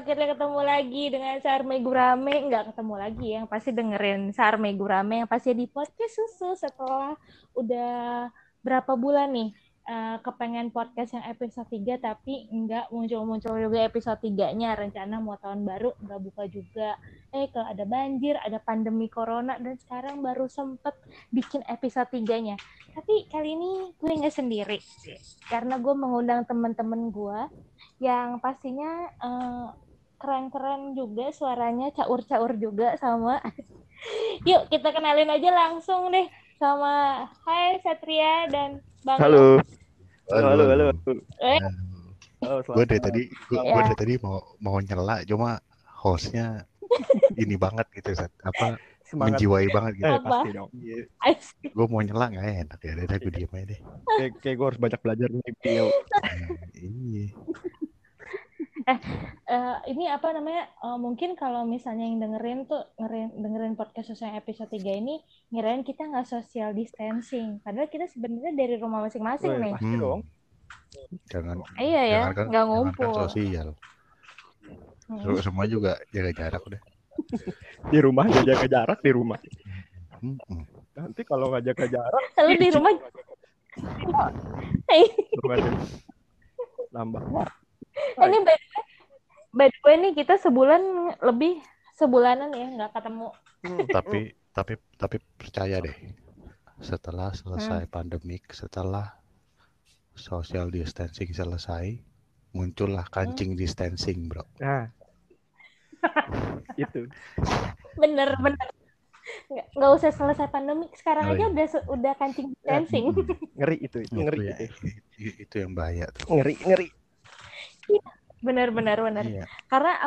kita ketemu lagi dengan Sarme Gurame. Nggak ketemu lagi yang pasti dengerin Sarme Gurame yang pasti di podcast susu setelah udah berapa bulan nih kepengen podcast yang episode 3 tapi nggak muncul-muncul juga episode 3-nya. Rencana mau tahun baru nggak buka juga. Kalau ada banjir, ada pandemi corona, dan sekarang baru sempet bikin episode 3-nya. Tapi kali ini gue nggak sendiri karena gue mengundang teman-teman gue yang pastinya keren-keren juga suaranya, caur-caur juga sama. Yuk kita kenalin aja langsung deh sama Hai Satria dan Bang. Halo. Halo, halo, halo. Gue dari tadi mau nyela, cuma hostnya ini banget gitu, Sat. Apa semangat, menjiwai banget gitu. Pasti dong. Gue mau nyela nggak enak ya, udah gue diem aja deh. Kayak gue harus banyak belajar nih. Iya. Ini apa namanya? Mungkin kalau misalnya yang dengerin tuh dengerin podcast yang episode 3 ini ngirain kita nggak social distancing, padahal kita sebenarnya dari rumah masing-masing nih. Pasti dong. Iya ya, nggak ngumpul. Sosial. Semua juga jaga jarak udah. Di rumah aja jaga jarak di rumah. Nanti kalau nggak jaga jarak, lalu di rumah. Nambah. Ini by the way nih kita sebulanan ya nggak ketemu. Tapi percaya deh. Setelah selesai pandemik, setelah social distancing selesai, muncullah kancing distancing, bro. Nah, itu bener nggak usah selesai pandemi sekarang aja udah kancing distancing. Ngeri itu. Itu yang bahaya tuh. Ngeri. Benar. Iya. Karena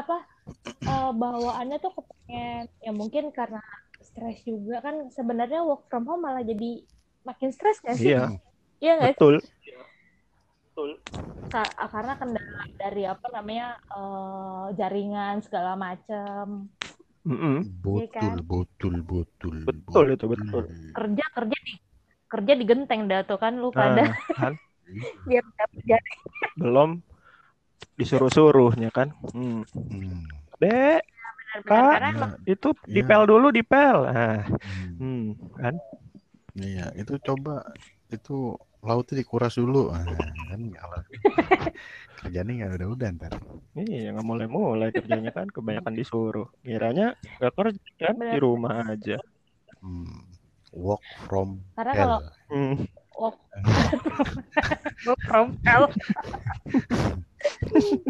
bawaannya tuh kepengen ya, mungkin karena stres juga kan. Sebenarnya work from home malah jadi makin stres nggak sih? Iya nggak sih? Betul. Karena kendala dari jaringan segala macam. Betul. Kerja digenteng dah tuh kan lu pada biar dapat jaringan. Belum disuruh-suruhnya kan. Dek, Kak, itu dipel dulu, dipel. Kan? Iya, itu coba lautnya dikuras dulu. Kan nyala. Kerjanya enggak udah ntar. Iya, enggak mulai-mulai kerjanya kan, kebanyakan disuruh. Kiranya enggak kerja kan, di rumah aja. Work from hell. Work from hell.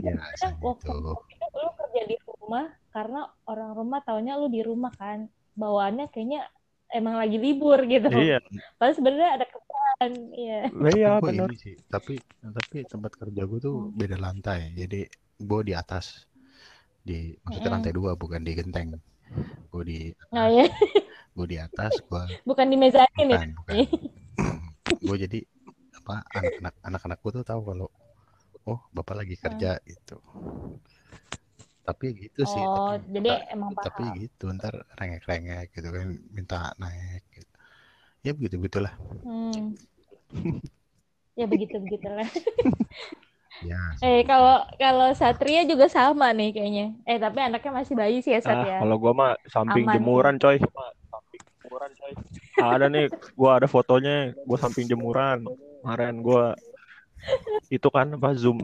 Ya, waktu lu kerja di rumah karena orang rumah taunya lu di rumah kan, bawaannya kayaknya emang lagi libur gitu. Iya. Padahal sebenarnya ada kerjaan. Iya benar. Tapi tempat kerja gue tuh beda lantai, jadi gue di atas, maksudnya lantai 2, bukan di genteng. Gue di gue di atas bukan di mezanin ya. Gue jadi anak-anak gue tuh tahu kalau bapak lagi kerja gitu. Tapi gitu sih. Jadi emang paham. Tapi gitu, ntar rengek-rengek gitu kan, minta naik gitu. Ya begitu-begitulah. Ya begitu-begitulah. Ya. Kalau Satria juga sama nih kayaknya. Tapi anaknya masih bayi sih ya, Satria. Kalau gua mah samping jemuran, coy. Ada nih, gua ada fotonya, gua samping jemuran. Kemarin gua itu kan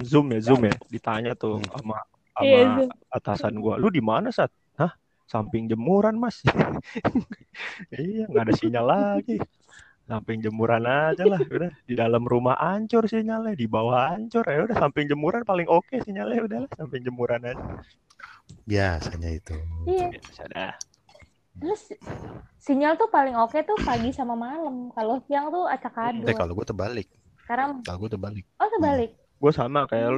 zoom ya ditanya tuh sama atasan gue, lu di mana Sat? Hah, samping jemuran mas. Iya, nggak ada sinyal lagi, samping jemuran aja lah. Udah di dalam rumah ancur sinyalnya, di bawah ancur, ya udah samping jemuran paling oke sinyalnya, udah lah samping jemuran aja biasanya itu. Iya, sudah. Terus sinyal tuh paling oke tuh pagi sama malam, kalau siang tuh acak-adul. Kalau gue terbalik. Sekarang aku terbalik. Oh, terbalik. Gue sama kayak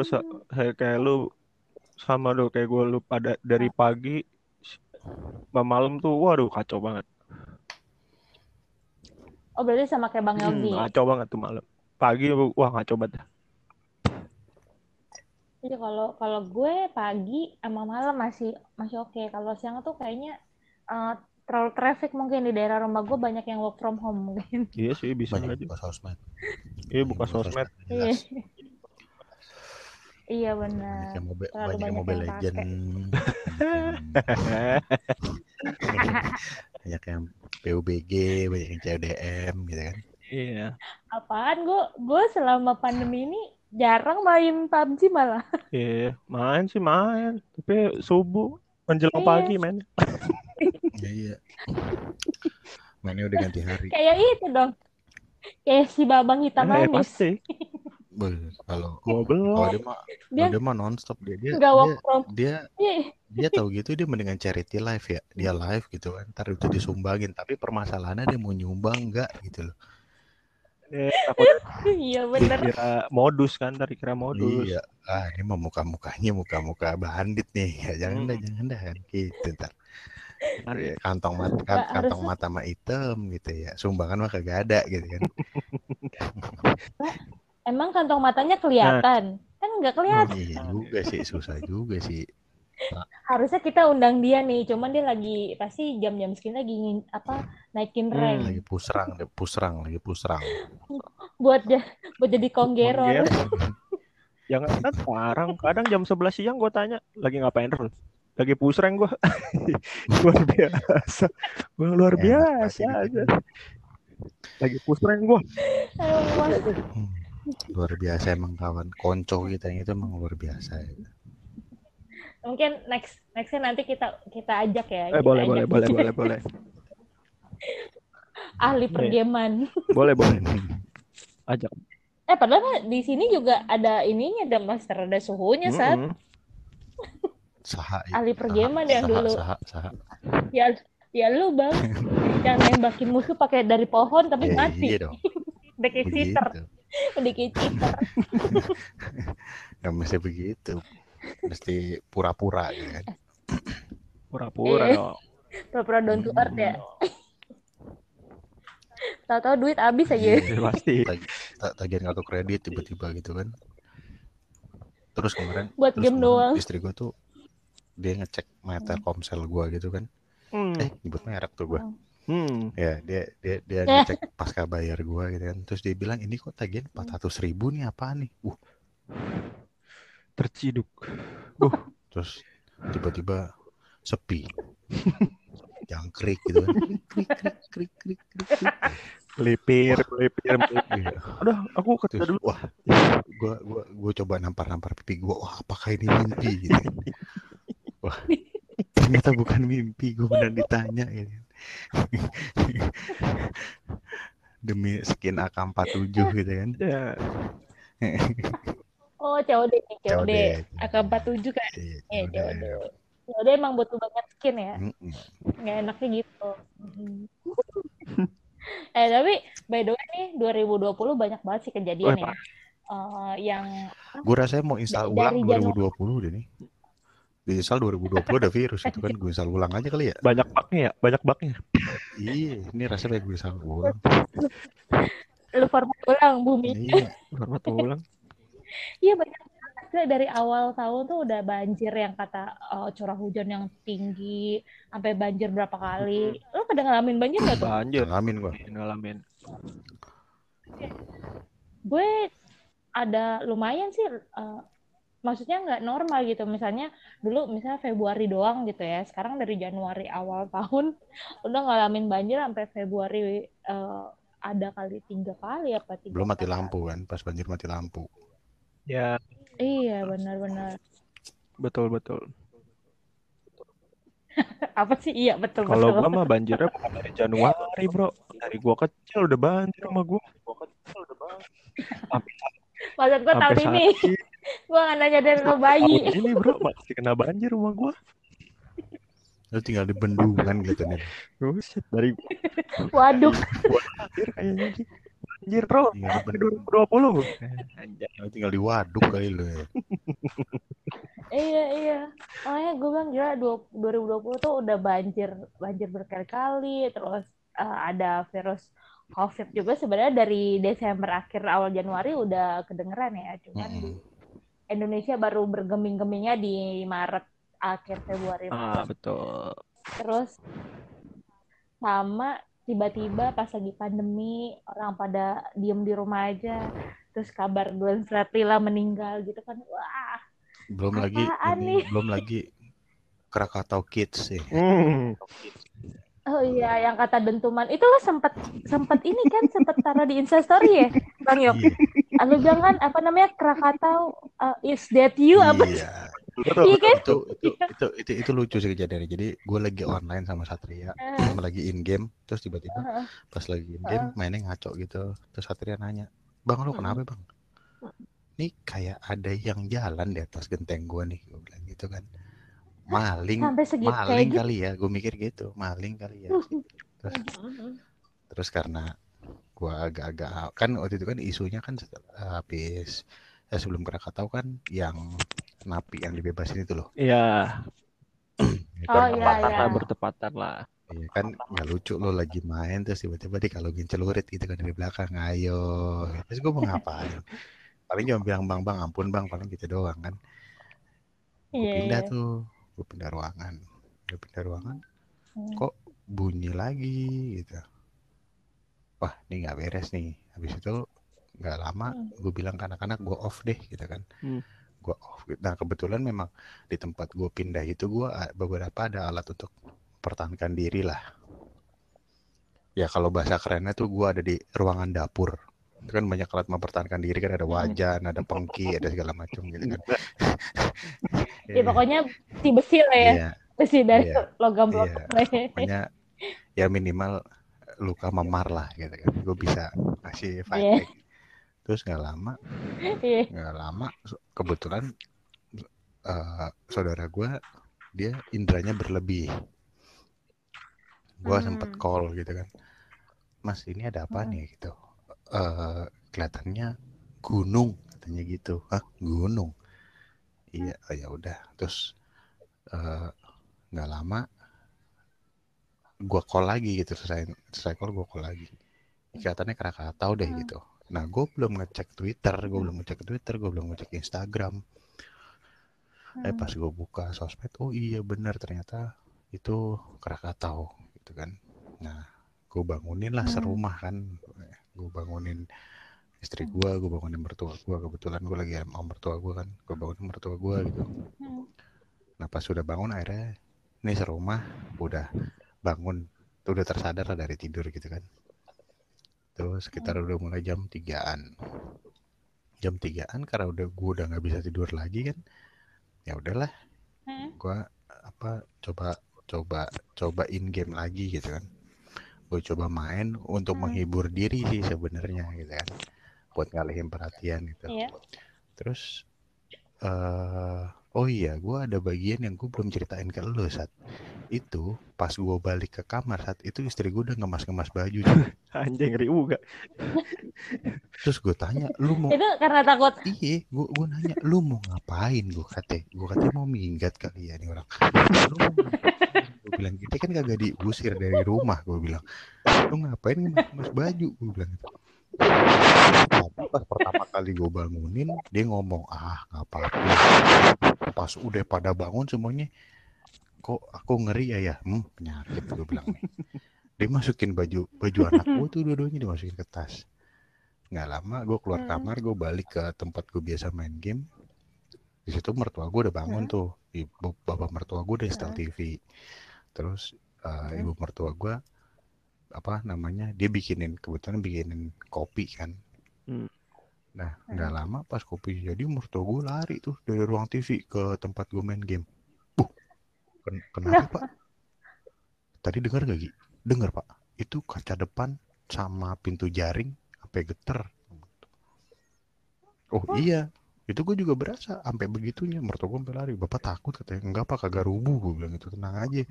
lu, sama lo kayak gue, lu pada dari pagi sampai malam tuh waduh kacau banget. Oh, berarti sama kayak Bang Yogi. Kacau banget tuh malam. Pagi wah kacau banget. Jadi kalau gue pagi sama malam masih oke. Kalau siang tuh kayaknya terlalu traffic mungkin di daerah rumah gue, banyak yang work from home mungkin. Iya sih, bisa aja. Buka sosmed. Iya, buka sosmed. Iya benar. Terlalu banyak Mobile Legend. Banyak yang PUBG, banyak yang CDM gitu kan. Iya. Apaan gue selama pandemi ini jarang main PUBG malah. Iya, main sih main, tapi subuh menjelang pagi mainnya. Iya. Mainnya udah ganti hari. Kayak itu dong. Kayak si Babang Hitam Manis. Pasti. Kalau dia mah nonstop dia tahu gitu, dia mendingan charity live ya, dia live gitu kan, ntar itu disumbangin, tapi permasalahannya dia mau nyumbang nggak gitu loh. Iya benar. Modus kan, ntar dikira modus. Iya, ini mah muka-muka bandit nih, ya, jangan dah gitu ntar. Kantong mata mah hitam gitu ya, sumbangan mah kagak ada gitu kan. Emang kantong matanya kelihatan? Kan nggak kelihatan. Iya juga sih, susah juga sih. Harusnya kita undang dia nih, cuman dia lagi pasti jam-jam segini lagi naikin rank. Lagi pusrang. buat jadi konggeron. Jangan kan sekarang, kadang jam 11 siang gue tanya, lagi ngapain terus? Lagi pusrang gue. Luar biasa aja. Lagi pusrang gue. Luar biasa emang kawan konco kita itu emang luar biasa ya. Mungkin nextnya nanti kita ajak ya. Boleh. Ahli pergaman. Boleh. Ajak. Padahal di sini juga ada ininya, ada master, ada suhunya saat. Saha. Ahli pergaman yang dulu. Saha. Ya lu Bang. Yang nembakin musuh pakai dari pohon tapi mati. Iya dong. Dikit cheater. Gak mesti begitu. Mesti pura-pura gitu kan. Pura-pura don't to earth ya. Tahu-tahu duit habis aja. Pasti. Tagihan kartu kredit tiba-tiba gitu kan. Terus kemarin buat game doang. Istri gue tuh dia ngecek meter komsel gue gitu kan. Nyebut merek tuh gue. Ya dia ngecek pasca bayar gue gitu kan, terus dia bilang ini kok tagihan 400.000 nih, apaan nih? Terciduk. Terus tiba-tiba sepi, jangkrik gitu kan, krik. Melipir. Udah aku kerja dulu. Wah, gue coba nampar pipi gue. Wah, apakah ini mimpi? Gitu. Wah, ternyata bukan mimpi, gue benar ditanya gitu. Demi skin AK47 gitu kan. Oh, COD. AK47 kan. COD. COD emang butuh banyak skin ya. Nggak enaknya gitu. Tapi by the way nih 2020 banyak banget sih kejadian ya. Yang gue rasanya mau install ulang 2020 deh nih. Diinstal 2020 ada virus itu kan, gue install ulang aja kali ya. Banyak bugnya. Iya, ini rasanya kayak gue install ulang. Lu format ulang bumi. Iya, format ulang. Iya banyak banget, dari awal tahun tuh udah banjir yang kata curah hujan yang tinggi sampai banjir berapa kali. Lu pada ngalamin banjir nggak tuh? Banjir. Ngalamin. Gue ada lumayan sih. Maksudnya nggak normal gitu, misalnya dulu Februari doang gitu ya, sekarang dari Januari awal tahun udah ngalamin banjir sampai Februari ada kali 3 kali apa 3. Belum mati lampu kan, pas banjir mati lampu. Ya. Iya benar. Betul. Apa sih iya betul. Kalau gua mah banjirnya bukan dari Januari bro, dari gua kecil udah banjir sama gua. Maksud gue tahun ini, gue nggak nanya dari lo bayi. Tahun ini bro masih kena banjir rumah gue. Lo tinggal di bendungan gitu nih. Dari waduk. Banjir kayaknya sih. Banjir bro. 2020. Lo tinggal di waduk kali lo. Ya. Iya. Makanya gue bilang gila 2020 tuh udah banjir berkali-kali, terus ada virus COVID juga sebenarnya dari Desember akhir awal Januari udah kedengeran ya, cuman di Indonesia baru bergeming-gemingnya di Maret akhir Februari. Ah betul. Terus sama tiba-tiba pas lagi pandemi orang pada diem di rumah aja, terus kabar Glenn Stratila meninggal gitu kan, wah. Belum lagi Krakatau Kids sih. Oh iya, yang kata dentuman itu lo sempet ini kan sempet taruh di Instastory ya, Bang Yok. Yeah. Lo bilang kan apa namanya Krakatau is that you apa? Yeah. Iya kan? Itu lucu sih kejadiannya. Jadi gue lagi online sama Satria, sama lagi in game, terus tiba-tiba pas lagi in game mainnya ngaco gitu. Terus Satria nanya, "Bang, lo kenapa, Bang? Nih kayak ada yang jalan di atas genteng gue nih." Gue bilang gitu kan. Maling kali ya, gue mikir gitu, maling kali ya. Terus karena gue agak-agak kan waktu itu kan isunya kan habis sebelum Krakatau kan yang napi yang dibebasin itu loh. Iya. Bertepatan lah. Iya kan nggak lucu lo lagi main terus tiba-tiba dikalungin celurit gitu kan dari belakang, ayo. Terus gue mau ngapain? Paling cuma bilang bang ampun bang, paling gitu doang kan. Gue pindah ruangan. Kok bunyi lagi gitu. Wah, ini nggak beres nih. Habis itu nggak lama gue bilang ke anak-anak gue off deh gitu kan. Gue off. Nah kebetulan memang di tempat gue pindah itu gue beberapa ada alat untuk pertahankan diri lah. Ya kalau bahasa kerennya tuh gue ada di ruangan dapur. Itu kan banyak alat mempertahankan diri kan, ada wajan, ada pengki, ada segala macam gitu kan. Ya pokoknya besi lah ya. Besi dari logam blok. Pokoknya ya minimal luka memar lah gitu kan. Gue bisa kasih fighting. Terus nggak lama kebetulan saudara gue dia indranya berlebih, gue sempet call gitu kan, mas ini ada apa nih gitu, kelihatannya gunung katanya gitu. Hah, gunung? Iya, ya udah. Terus nggak lama gue call lagi gitu, selesai call gue call lagi, kelihatannya Krakatau deh gitu. Nah, gue belum ngecek Twitter, gue belum ngecek Instagram. Pas gue buka sosmed, oh iya benar ternyata itu Krakatau gitu kan. Nah, gue bangunin lah serumah kan. Gue bangunin istri gue bangunin mertua gue. Kebetulan gue lagi sama mertua gue kan. Gue bangunin mertua gue gitu. Nah, pas sudah bangun akhirnya, ini serumah udah bangun. Udah tersadar lah dari tidur gitu kan. Terus sekitar udah mulai jam 3an karena gue udah nggak bisa tidur lagi kan, ya udahlah gue coba in game lagi gitu kan. Gue coba main untuk menghibur diri sih sebenarnya gitu kan, buat ngalihin perhatian gitu. Terus oh iya, gue ada bagian yang gue belum ceritain ke lo saat itu. Pas gue balik ke kamar saat itu istri gue udah ngemas-ngemas baju. Anjing, ngeri juga. Terus gue tanya, lu mau? Itu karena takut. Iya, gue nanya, lu mau ngapain? Gue katanya mau minggat kali ya nih orang. Gue bilang kita kan kagak diusir dari rumah. Gue bilang, lu ngapain ngemas-ngemas baju? Gue bilang gitu. Tapi pas pertama kali gue bangunin dia ngomong nggak apa-apa. Pas udah pada bangun semuanya, kok aku ngeri ya penyakit, gue bilang nih. Dia masukin baju anak gue tuh dua-duanya dimasukin ke tas. Nggak lama gue keluar kamar, gue balik ke tempat gue biasa main game. Di situ mertua gue udah bangun tuh, bapak mertua gue udah install TV. Terus ibu mertua gue apa namanya, dia kebetulan bikinin kopi kan. Nah nggak lama pas kopi jadi, mertua gue lari tuh dari ruang TV ke tempat gue main game. Kenapa pak? Tadi dengar gak, Gi? Dengar pak, itu kaca depan sama pintu jaring sampai geter. Oh iya, itu gue juga berasa sampai begitunya. Mertua gue sampai lari, bapak takut katanya. Enggak pak, kagak rubuh, gue bilang gitu, tenang aja.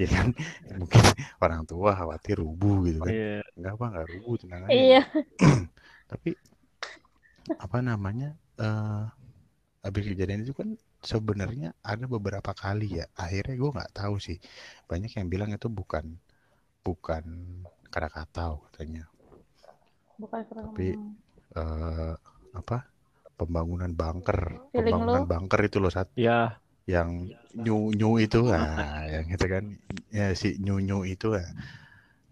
Ya kan, mungkin orang tua khawatir rubuh gitu kan. Enggak pak, nggak rubuh, tenang aja. Tapi apa namanya, habis kejadian itu kan sebenarnya ada beberapa kali ya, akhirnya gue nggak tahu sih, banyak yang bilang itu bukan Krakatau katanya, tapi pembangunan bunker. Bunker itu loh saat yang nyu itu yang gitu kan ya, si nyu itu ya,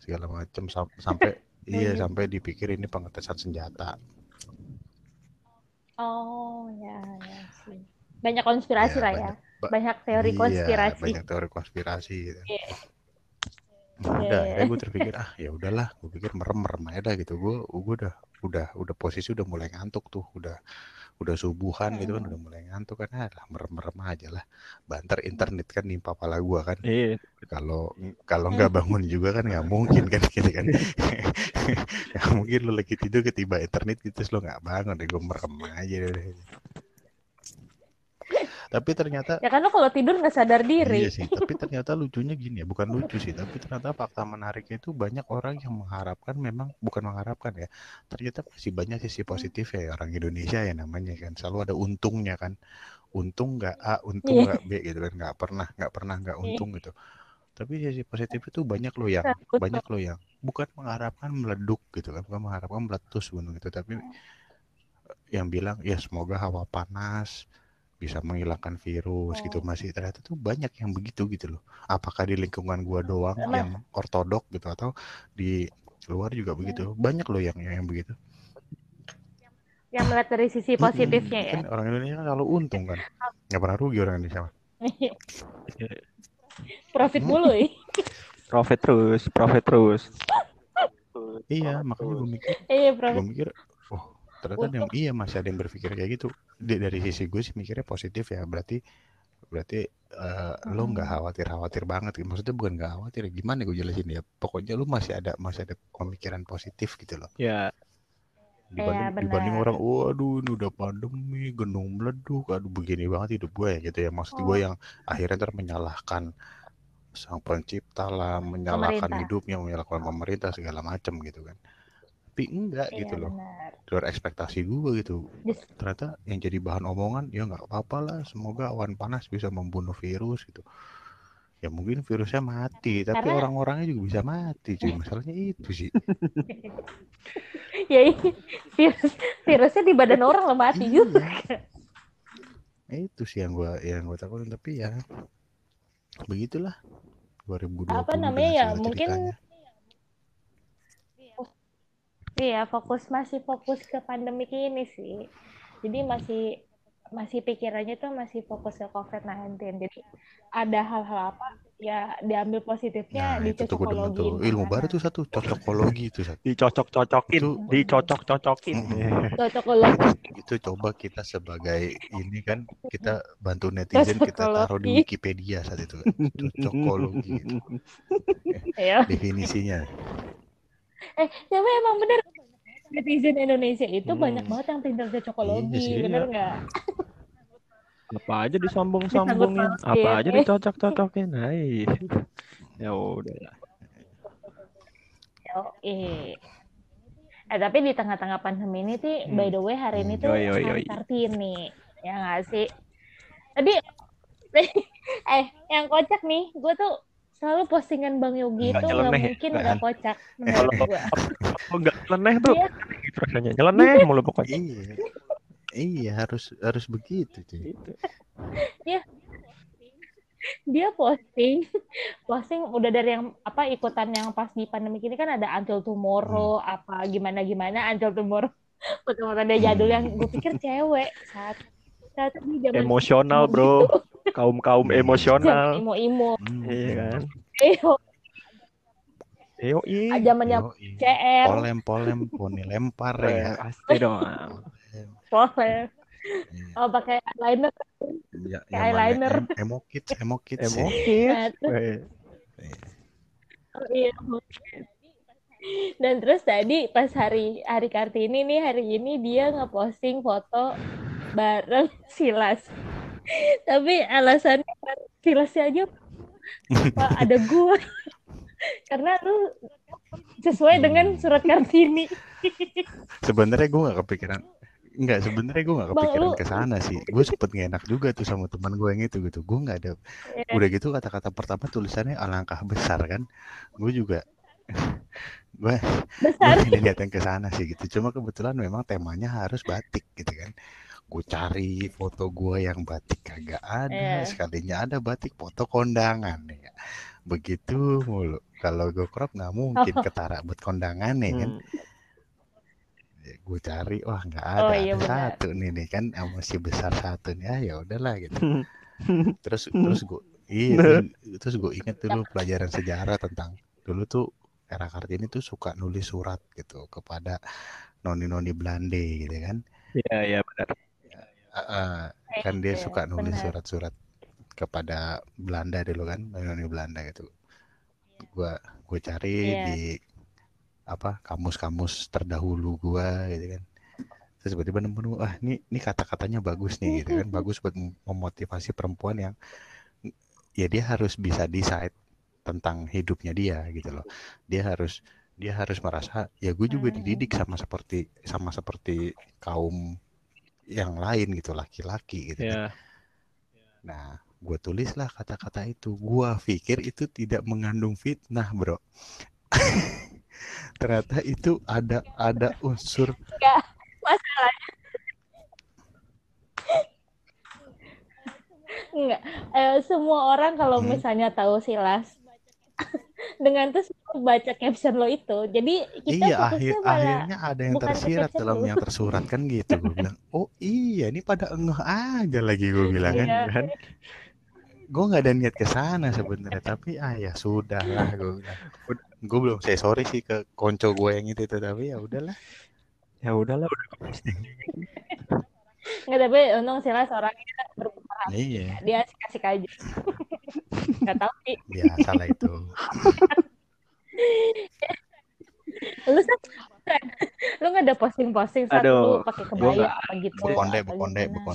segala macam sampai Iya, sampai dipikir ini pengetesan senjata. Oh ya, ya sih. Banyak konspirasi ya, lah ya. Banyak teori konspirasi. Iya, banyak teori konspirasi. Gitu. Yeah. Udah, yeah. Gue terpikir ya udahlah, gue pikir merem aja dah gitu. Gue udah posisi udah mulai ngantuk tuh, udah subuhan gitu kan, udah mulai ngantuk kan, lah merem aja lah. Banter internet kan nimpa pala gue kan. Iya. Kalau nggak bangun juga kan nggak mungkin kan gitu kan. Nggak mungkin lo lagi tidur ketiba internet gitu terus lo nggak bangun, deh gue merem aja deh. Tapi ternyata ya kan lo kalau tidur nggak sadar diri. Iya sih, tapi ternyata lucunya gini ya, bukan lucu sih, tapi ternyata fakta menariknya itu banyak orang yang mengharapkan, memang bukan mengharapkan ya, ternyata masih banyak sisi positif ya orang Indonesia ya namanya kan, selalu ada untungnya kan, untung nggak A, untung nggak B gitu kan, nggak pernah nggak untung gitu. Tapi sisi positif itu banyak lo yang bukan mengharapkan meleduk gitu kan, bukan mengharapkan meletus gunung gitu, tapi yang bilang ya semoga hawa panas bisa menghilangkan virus gitu, masih ternyata tuh banyak yang begitu gitu loh. Apakah di lingkungan gua doang yang ortodok gitu atau di luar juga begitu? Banyak loh yang begitu. Yang melihat dari sisi positifnya ya. Kan orang Indonesia kan selalu untung kan. Nggak pernah rugi orang Indonesia. Profit mulu ya. Profit terus. Iya, makanya gue mikir. Iya, profit. Gue mikir, ternyata masih ada yang berpikir kayak gitu. Dari sisi gue sih mikirnya positif ya, berarti lo nggak khawatir banget, maksudnya bukan nggak khawatir, gimana gue jelasin ya, pokoknya lo masih ada pemikiran positif gitu loh ya. Dibanding orang waduh ini udah pandemi gunung meleduk, aduh begini banget hidup gue ya gitu ya, maksud gue yang akhirnya menyalahkan sang pencipta lah, menyalahkan pemerintah. Hidupnya menyalahkan pemerintah segala macam gitu kan. Tapi enggak gitu loh, luar ekspektasi gue gitu. Ternyata yang jadi bahan omongan ya nggak apa-apa lah, semoga awan panas bisa membunuh virus gitu. Ya mungkin virusnya mati, tapi karena orang-orangnya juga bisa mati. Jadi masalahnya itu sih. Ya virusnya di badan orang lah mati juga. Itu sih yang gue takutin, tapi ya begitulah 2020. Apa namanya ya mungkin. Iya, masih fokus ke pandemi ini sih. Jadi masih pikirannya tuh masih fokus ke COVID-19. Jadi ada hal-hal apa ya diambil positifnya, dicocokologi. Ilmu baru tuh satu, cocokologi itu satu. Dicocok-cocokin. Cocokologi. Itu coba kita sebagai ini kan, kita bantu netizen, kita taruh di Wikipedia saat itu. Cocokologi. Definisinya. Tapi emang bener netizen Indonesia itu banyak banget yang pinter cocokologi, bener nggak? Apa aja disombong-sombongin, apa aja dicocok-cocokin, hai. Ya udah lah. Tapi di tengah-tengah pandemi ini sih, by the way hari ini tuh hari Kartini, ya nggak sih? Tadi yang kocak nih, gue tuh selalu postingan Bang Yogi itu nggak mungkin nggak kocak. Kalau nggak nyeleneh tuh, gitu rasanya nyeleneh mulu pokoknya. Iya harus begitu sih. Dia posting udah dari yang apa ikutan yang pas di pandemi ini kan ada Until Tomorrow apa gimana Until Tomorrow. Pertama ada jadul yang gue pikir cewek saat ini zaman emosional itu, bro. Kaum emosional, emo, iya kan? Eoi, zamannya CR, polem, poni lempar ya, pasti dong. Polem, pakai eyeliner, emo kids. Dan terus tadi pas hari Kartini nih, hari ini dia ngeposting foto bareng Silas. Tapi alasannya silasnya aja ada gua karena lu sesuai dengan surat Kartini. Sebenarnya gue nggak kepikiran ke sana sih. Gue sempet nggak enak juga tuh sama teman gue yang itu gitu. Gue nggak ada. Udah gitu kata-kata pertama tulisannya alangkah besar kan. Gue juga gue lihat yang ke sana sih gitu. Cuma kebetulan memang temanya harus batik gitu kan. Gue cari foto gue yang batik kagak ada, sekalinya ada batik foto kondangan ya. Begitu mulu. Kalau gue crop nggak mungkin ketara buat kondangan nih kan. Gue cari, wah nggak ada, iya ada satu nih kan, emosi besar satu nih, ah ya udahlah gitu. terus gue inget dulu pelajaran sejarah tentang dulu tuh era Kartini tuh suka nulis surat gitu kepada noni-noni Belande gitu kan. Iya benar. Kan dia suka nulis surat-surat kepada Belanda dulu kan, noni Belanda gitu. Gue cari di apa kamus-kamus terdahulu gua gitu kan. Terus tiba-tiba nemu, ah ini kata-katanya bagus nih gitu kan, bagus buat memotivasi perempuan yang ya dia harus bisa decide tentang hidupnya dia gitu loh. Dia harus merasa ya gue juga dididik sama seperti kaum yang lain gitu, laki-laki gitu. Yeah. Nah, gue tulislah kata-kata itu. Gue pikir itu tidak mengandung fitnah, bro. Ternyata itu ada unsur. Enggak, masalahnya. Enggak, semua orang kalau misalnya tahu silas dengan terus baca caption lo itu. Jadi kita akhirnya ada yang tersirat dalam yang tersurat kan gitu. Gue bilang, "Oh iya, ini pada ngeh aja lagi," gue bilang kan. Gue nggak ada niat ke sana sebenarnya, tapi ya sudahlah gue belum say sorry sih ke konco gue yang itu tapi ya udahlah nggak, tapi untung sih lah orangnya berbuat dia asik-asik aja nggak tahu sih ya salah itu. Lu nggak ada posting satu pakai kebaya gitu berkonde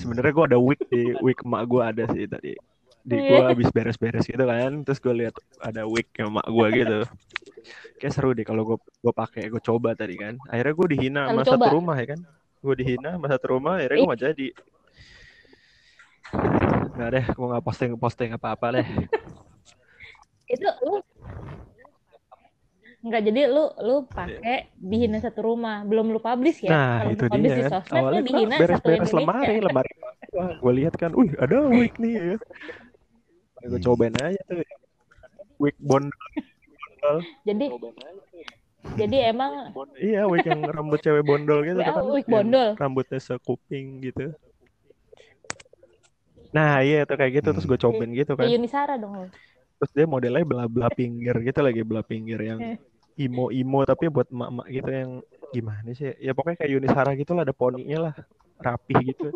sebenarnya gue ada wig emak gue ada sih tadi di gue habis beres-beres gitu kan, terus gue lihat ada wignya mak gue gitu, kayak seru deh kalau gue pakai, gue coba tadi kan, akhirnya gue dihina sama satu rumah ya kan, akhirnya gue nggak jadi, nggak deh, gue nggak posting apa-apa deh. Itu lu nggak jadi, lu pakai dihina satu rumah, belum lu publish ya? Nah kalo itu publish dia. Di sosmed, awalnya lu dihina beres-beres lemari. Wah, gue lihat kan, ada wig nih ya. Gue cobain aja tuh. Wig bondol. Jadi emang iya, wig yang rambut cewek bondol gitu kan. Wig bondol. Rambutnya sekuping gitu. Nah, iya tuh kayak gitu terus gue cobain gitu kan. Yunisara dong. Terus dia modelnya belah-belah pinggir gitu lagi, belah pinggir yang imo-imo tapi buat emak-emak gitu yang gimana sih? Ya pokoknya kayak Yunisara gitu lah, ada poninya lah, rapih gitu.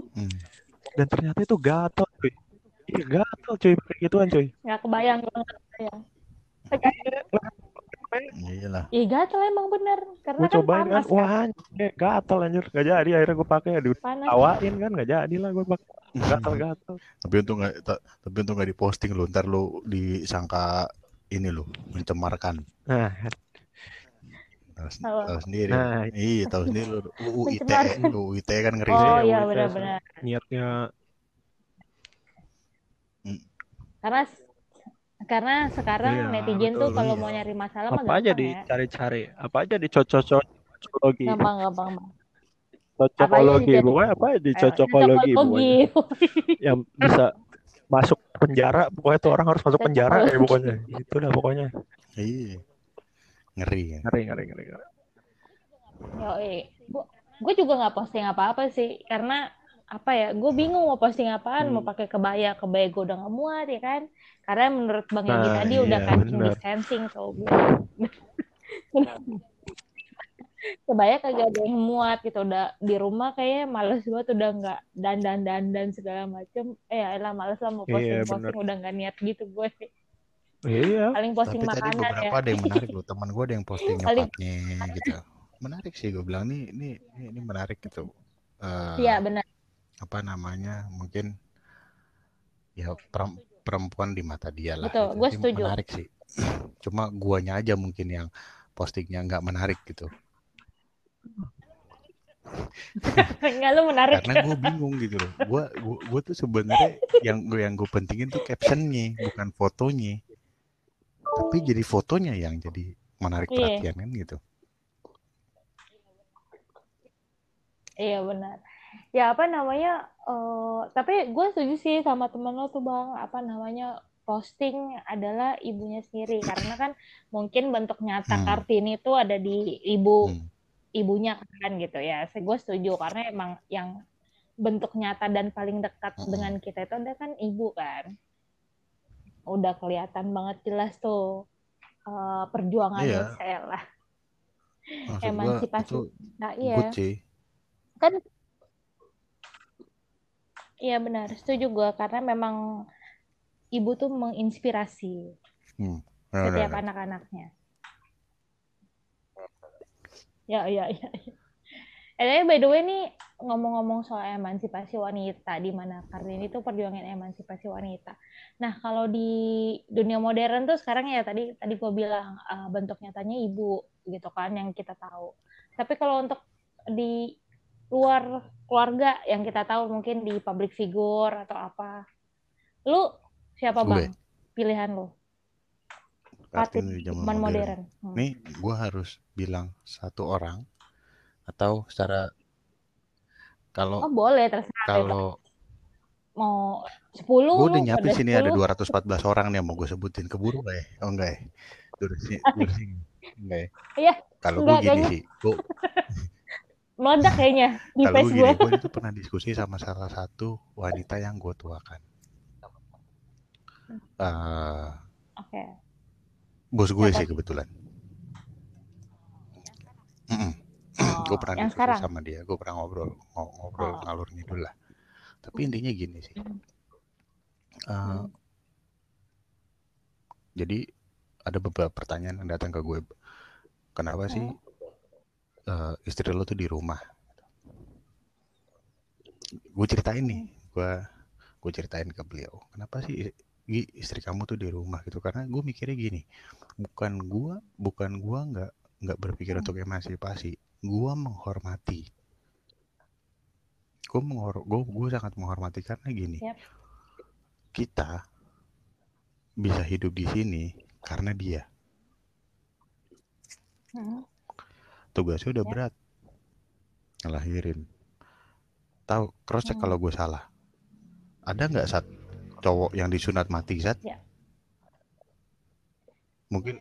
Dan ternyata itu gatel cuy. Iya gatel cuy, kayak gituan cuy. Nggak kebayang banget. Iyalah. Iya gatel emang bener. Karena gua kan cobain panas kan. Wah, gatel anjir. Nggak jadi akhirnya gue pakai ditawain kan, nggak jadi lah gue pakai. Gatel. Tapi untung nggak diposting lo, ntar lo disangka ini lo mencemarkan. Nah. Tahu sendiri lu UIT kan ngeri sih. Oh iya benar-benar. Niatnya karena sekarang netizen tuh kalau mau nyari masalah apa aja dicari-cari, apa aja dicocokologi. Gampang. Cocokologi, pokoknya apa aja dicocokologi. Yang bisa masuk penjara, pokoknya tuh orang harus masuk penjara ya pokoknya. Itulah pokoknya. Iya. Ngeri. Gue juga nggak posting apa-apa sih, karena apa ya? Gue bingung mau posting apaan, mau pakai kebaya gue udah nggak muat ya kan? Karena menurut Bang Edi tadi udah kan distancing tuh. Kebaya kagak ada yang muat gitu, udah di rumah kayaknya males banget, udah nggak dandan segala macam. Ya males lah mau posting udah nggak niat gitu gue. Iya. Paling posting tapi makanan tadi beberapa ada yang menarik loh, teman gue ada yang posting nyokapnya gitu, menarik sih gue bilang ini menarik gitu. Iya benar. Apa namanya mungkin ya perempuan di mata dia lah. Betul, gitu. Gue setuju. Menarik sih. Cuma guanya aja mungkin yang postingnya nggak menarik gitu. Nggak lo menarik karena gue bingung gitu loh. Gue tuh sebenarnya yang gue pentingin tuh captionnya bukan fotonya. Tapi jadi fotonya yang jadi menarik perhatian kan gitu. Iya benar. Ya apa namanya, tapi gue setuju sih sama temen lo tuh Bang, apa namanya posting adalah ibunya sendiri, karena kan mungkin bentuk nyata Kartini itu ada di ibunya kan gitu ya. Gue setuju karena emang yang bentuk nyata dan paling dekat dengan kita itu ada kan ibu kan. Udah kelihatan banget jelas tuh perjuangannya saya lah. Emansipasi. Nah, iya. Kan iya benar, setuju gue, karena memang ibu tuh menginspirasi setiap anak-anaknya. Ya. Anyway, by the way nih, ngomong-ngomong soal emansipasi wanita, di mana Kartini itu perjuangan emansipasi wanita. Nah, kalau di dunia modern tuh sekarang ya tadi gue bilang bentuk nyatanya ibu gitu kan yang kita tahu. Tapi kalau untuk di luar keluarga yang kita tahu mungkin di public figure atau apa, lu siapa bang? Pilihan lu? Kartini zaman modern. Nih, gue harus bilang satu orang atau secara kalau boleh terserah. Kalau mau 10 gue udah nyiapin sini 10. Ada 214 orang nih yang mau gue sebutin, keburu gak ya? Oh enggak ya. Enggak ya. Iya. Kalau gue gini sih, meledak kayaknya di face gue. Kalau gue itu pernah diskusi sama salah satu wanita yang gue tuakan. Okay. Bos gue sih kebetulan. Gue pernah diskusi sama dia, gue pernah ngobrol ngalur ngidul lah. Tapi intinya gini sih. Jadi ada beberapa pertanyaan yang datang ke gue. Kenapa sih istri lo tuh di rumah? Gue ceritain nih, gue ceritain ke beliau. Kenapa sih istri kamu tuh di rumah gitu? Karena gue mikirnya gini, bukan gue nggak berpikir untuk emansipasi. Gue menghormati. Gue sangat menghormati karena gini, kita bisa hidup di sini karena dia. Tugasnya udah berat, ngelahirin. Tahu cross check kalau gue salah. Ada nggak cowok yang disunat mati Mungkin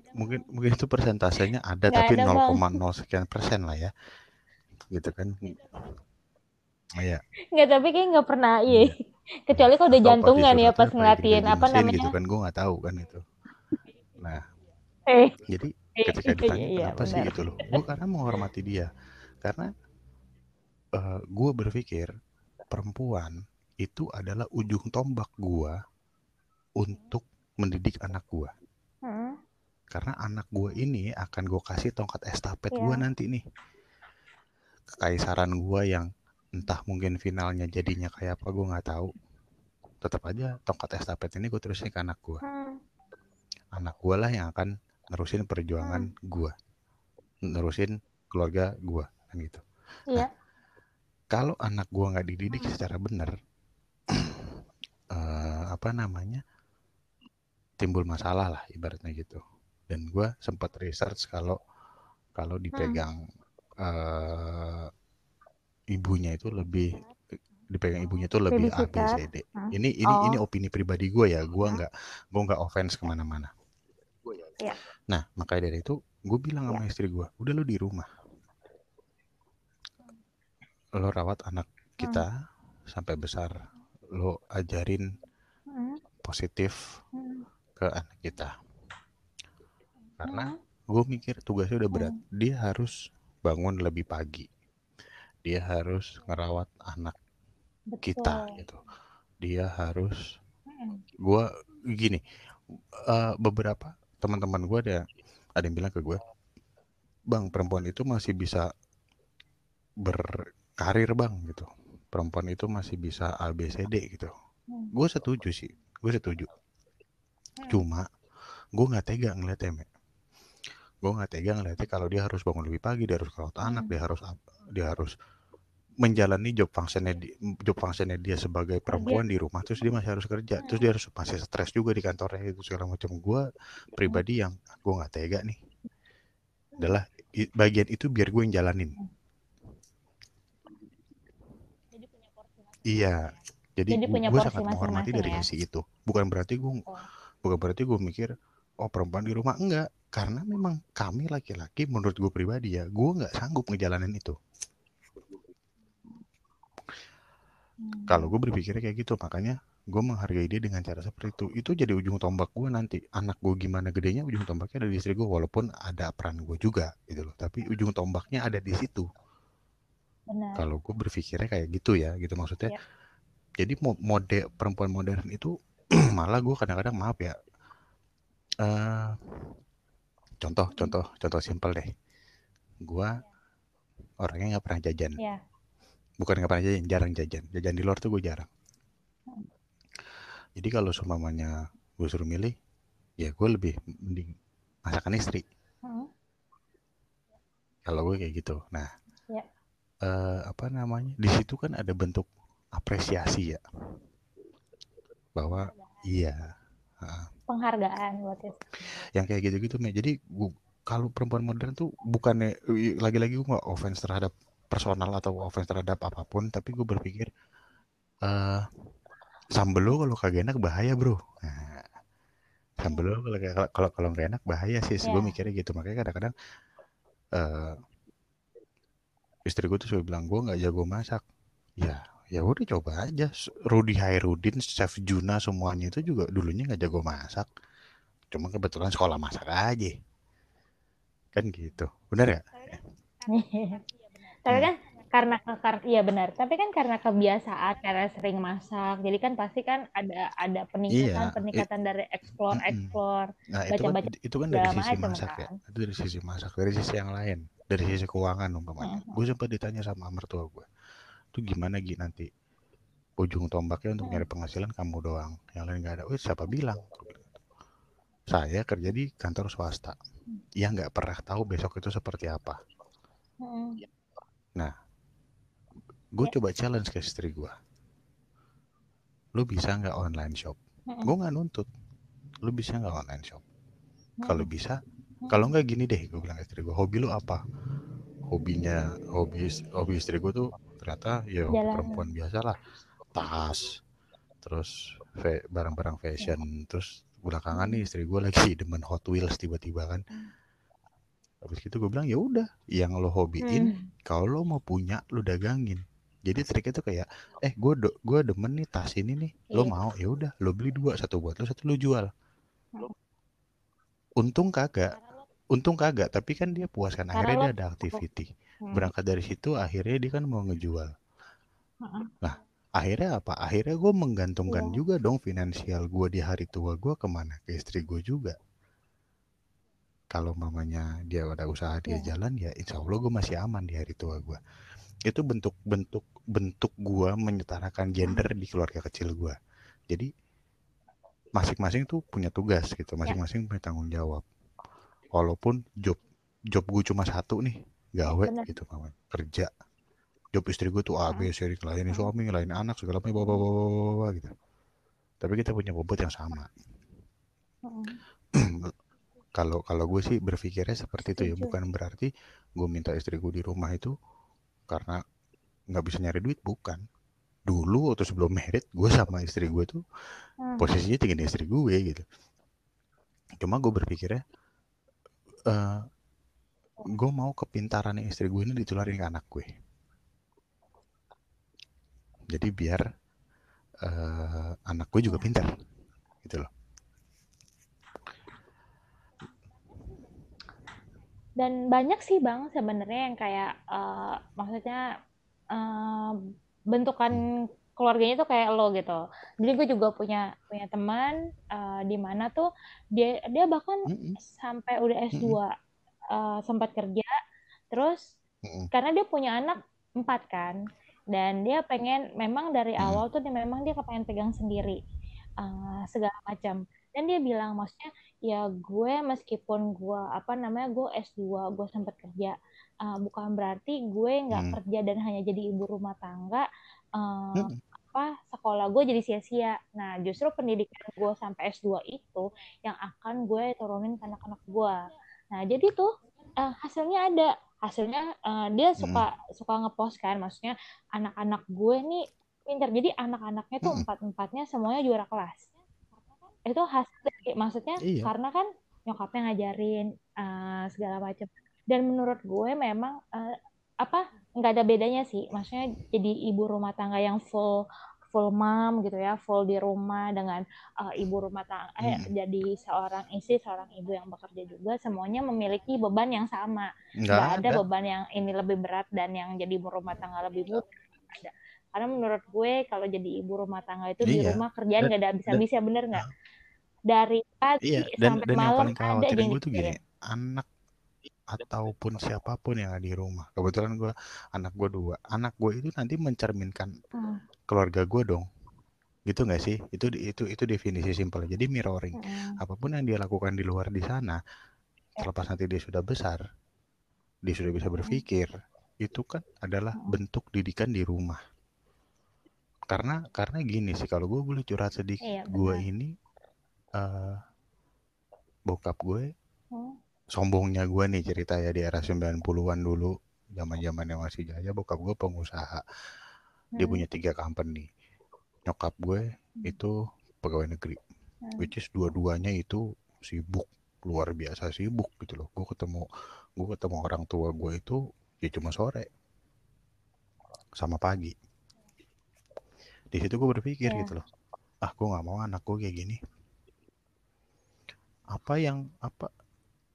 itu persentasenya ada gak, tapi 0,0 sekian persen lah ya, gitu kan? Iya. Nggak, tapi kayaknya nggak pernah. Iya. Kecuali kalau udah jantungan ya pas ngelatiin apa namanya? Gitu kan, gue nggak tahu kan itu. Nah, jadi ketika ditanya kenapa sih gitu loh, gue karena menghormati dia, karena gue berpikir perempuan itu adalah ujung tombak gue untuk mendidik anak gue. Karena anak gue ini akan gue kasih tongkat estafet gue nanti nih. Kekaisaran gue yang entah mungkin finalnya jadinya kayak apa gue nggak tahu. Tetap aja tongkat estafet ini gue terusin ke anak gue. Anak gue lah yang akan nerusin perjuangan gue, nerusin keluarga gue kan gitu. Nah, kalau anak gue nggak dididik secara benar, timbul masalah lah ibaratnya gitu. Dan gue sempat research kalau dipegang ibunya itu lebih A, B, C, D. Ini opini pribadi gue ya, gue nggak offense kemana-mana. Ya. Nah makanya dari itu gue bilang sama istri gue, udah lo di rumah, lo rawat anak kita sampai besar, lo ajarin positif ke anak kita. Karena gue mikir tugasnya udah berat. Dia harus bangun lebih pagi. Dia harus ngerawat anak kita gitu. Dia harus beberapa teman-teman gue ada yang bilang ke gue, bang perempuan itu masih bisa berkarir bang gitu. Perempuan itu masih bisa ABCD gitu. Gue setuju sih. Cuma gue gak tega ngeliatnya Mek. Gue nggak tega ngeliatnya kalau dia harus bangun lebih pagi, dia harus rawat anak, dia harus menjalani job functionnya dia sebagai perempuan di rumah, terus dia masih harus kerja, terus dia harus masih stres juga di kantornya itu segala macam. Gue pribadi yang gue nggak tega nih adalah bagian itu biar gue yang jalanin. Jadi gue sangat menghormati dari sisi itu. Bukan berarti gue Bukan berarti gue mikir, oh perempuan di rumah. Enggak, karena memang kami laki-laki, menurut gue pribadi ya, gue nggak sanggup ngejalanin itu. Kalau gue berpikirnya kayak gitu, makanya gue menghargai dia dengan cara seperti itu. Itu jadi ujung tombak gue nanti. Anak gue gimana gedenya, ujung tombaknya ada di istri gue, walaupun ada peran gue juga gitu loh. Tapi ujung tombaknya ada di situ. Kalau gue berpikirnya kayak gitu ya, gitu maksudnya. Ya. Jadi mode perempuan modern itu malah gue kadang-kadang maaf ya. Contoh simpel deh. Gue orangnya nggak pernah jajan. Ya. Bukan nggak pernah jajan, jarang jajan. Jajan di luar tuh gue jarang. Jadi kalau seumpamanya gue suruh milih, ya gue lebih mending masakan istri. Kalau gue kayak gitu. Nah, ya. Apa namanya? Di situ kan ada bentuk apresiasi ya, bahwa iya. Penghargaan buat istri. Yang kayak gitu-gitu, jadi gue, kalau perempuan modern tuh bukannya lagi-lagi gue nggak offense terhadap personal atau offense terhadap apapun, tapi gue berpikir sambel lo kalau kagak enak bahaya bro. Nah, sambel lo kalau nggak enak bahaya sih, yeah. Gue mikirnya gitu, makanya kadang-kadang istri gue tuh suka bilang gue nggak jago masak, ya udah coba aja. Rudi Haerudin, Chef Juna, semuanya itu juga dulunya nggak jago masak, cuma kebetulan sekolah masak aja, kan gitu, benar ya? Tapi kan karena kebiasaan, karena sering masak, jadi kan pasti kan ada peningkatan dari eksplor, baca-baca. Nah, itu kan dari sisi masak ya. Itu dari sisi masak, dari sisi yang lain, dari sisi keuangan umpamanya. Gue sempat ditanya sama mertua gue, tuh gimana Gi nanti ujung tombaknya untuk nyari penghasilan kamu doang, yang lain nggak ada. Siapa bilang? Saya kerja di kantor swasta, yang nggak pernah tahu besok itu seperti apa. Nah, gue coba challenge ke istri gue, lu bisa nggak online shop? Gue nggak nuntut, lu bisa nggak online shop? Kalau bisa, kalau nggak gini deh, gue bilang ke istri gue, hobi lu apa? Hobi istri gue tuh ternyata ya perempuan biasa lah, tas, terus barang-barang fashion, terus belakangan nih istri gue lagi demen Hot Wheels tiba-tiba kan. Habis itu gue bilang ya udah, yang lo hobiin, kalau lo mau punya lo dagangin. Jadi triknya tuh kayak, gue demen nih tas ini nih, lo mau? Ya udah, lo beli dua, satu buat lo, satu lo jual. Untung kagak, tapi kan dia puas kan, akhirnya dia ada activity. Berangkat dari situ, akhirnya dia kan mau ngejual. Nah, akhirnya apa? Akhirnya gue menggantungkan juga dong finansial gue di hari tua gue kemana? Ke istri gue juga. Kalau mamanya dia ada usaha, dia jalan, ya insya Allah gue masih aman di hari tua gue. Itu bentuk gue menyetarakan gender di keluarga kecil gue. Jadi masing-masing tuh punya tugas gitu, masing-masing punya tanggung jawab. Walaupun job gue cuma satu nih, gawe gitu mamanya, kerja. Job istri gue tuh AB, seri lain suami, lain anak, segala macam bawa gitu. Tapi kita punya bobot yang sama. Kalau gue sih berpikirnya seperti itu ya, bukan berarti gue minta istri gue di rumah itu karena nggak bisa nyari duit, bukan. Dulu waktu sebelum married, gue sama istri gue tuh posisinya tinggi istri gue gitu. Cuma gue berpikirnya gue mau kepintaran istri gue ini ditularin ke anak gue. Jadi biar anak gue juga pintar gitu loh. Dan banyak sih Bang sebenarnya yang kayak maksudnya bentukan keluarganya tuh kayak lo gitu. Jadi gue juga punya teman di mana tuh dia bahkan sampai udah S2 sempat kerja, terus karena dia punya anak 4 kan, dan dia pengen memang dari awal tuh dia kepengen pegang sendiri segala macam. Dan dia bilang maksudnya ya gue meskipun gue S2, gue sempat kerja, bukan berarti gue nggak kerja dan hanya jadi ibu rumah tangga, sekolah gue jadi sia-sia. Nah justru pendidikan gue sampai S2 itu yang akan gue turunin ke anak-anak gue. Nah jadi tuh hasilnya ada, dia suka ngepost kan, maksudnya anak-anak gue nih pintar, jadi anak-anaknya tuh 4-4-nya semuanya juara kelas. itu hasil, maksudnya karena kan nyokapnya ngajarin segala macam. Dan menurut gue memang nggak ada bedanya sih, maksudnya jadi ibu rumah tangga yang full mom gitu ya, full di rumah dengan ibu rumah tangga, jadi seorang istri, seorang ibu yang bekerja juga, semuanya memiliki beban yang sama. Nggak ada beban yang ini lebih berat dan yang jadi ibu rumah tangga lebih berat. Ada. Karena menurut gue kalau jadi ibu rumah tangga itu di rumah kerjaan nggak ada habis-habisnya, bener nggak? Dari pagi sampai dan malam yang ada yang itu gini, anak ataupun siapapun yang ada di rumah. Kebetulan gue anak gue 2, anak gue itu nanti mencerminkan keluarga gue dong, gitu nggak sih? Itu definisi simpel. Jadi mirroring. Apapun yang dia lakukan di luar di sana, terlepas nanti dia sudah besar, dia sudah bisa berpikir, itu kan adalah bentuk didikan di rumah. Karena gini sih, kalau gue boleh curhat sedikit, gue ini bokap gue. Sombongnya gue nih cerita ya, di era 90-an dulu, zaman-zamannya masih jaya, bokap gue pengusaha. Dia punya 3 company. Nyokap gue itu pegawai negeri. Which is dua-duanya itu sibuk, luar biasa sibuk gitu loh. Gue ketemu orang tua gue itu ya cuma sore sama pagi. Di situ gue berpikir gitu loh. Ah, gue enggak mau anak gue kayak gini.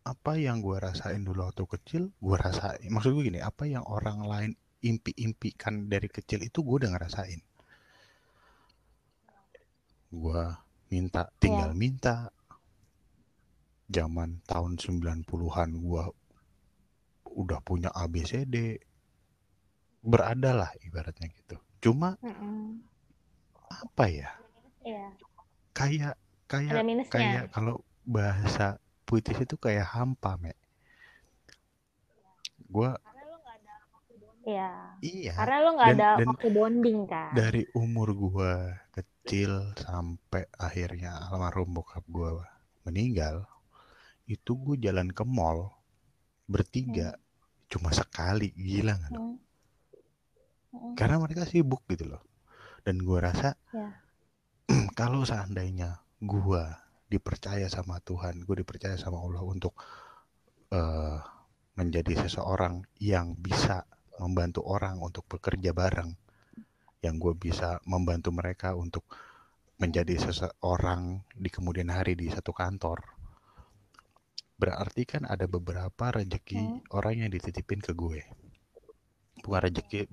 Apa yang gue rasain dulu waktu kecil, gue rasain. Maksud gue gini, apa yang orang lain impi-impikan dari kecil itu gue udah ngerasain. Gue minta, tinggal minta. Zaman tahun 90-an gue udah punya ABCD. Beradalah ibaratnya gitu. Cuma apa ya? Kayak kalau bahasa puitis itu kayak hampa, Mek. Gue... Iya. Karena lo nggak ada waktu bonding kan. Dari umur gue kecil sampai akhirnya almarhum bokap gue meninggal, itu gue jalan ke mall bertiga cuma sekali, gila nggak lo? Karena mereka sibuk gitu loh. Dan gue rasa kalau seandainya gue dipercaya sama Tuhan, gue dipercaya sama Allah untuk menjadi seseorang yang bisa membantu orang untuk bekerja bareng, yang gue bisa membantu mereka untuk menjadi seseorang di kemudian hari di satu kantor. Berarti kan ada beberapa rezeki orang yang dititipin ke gue.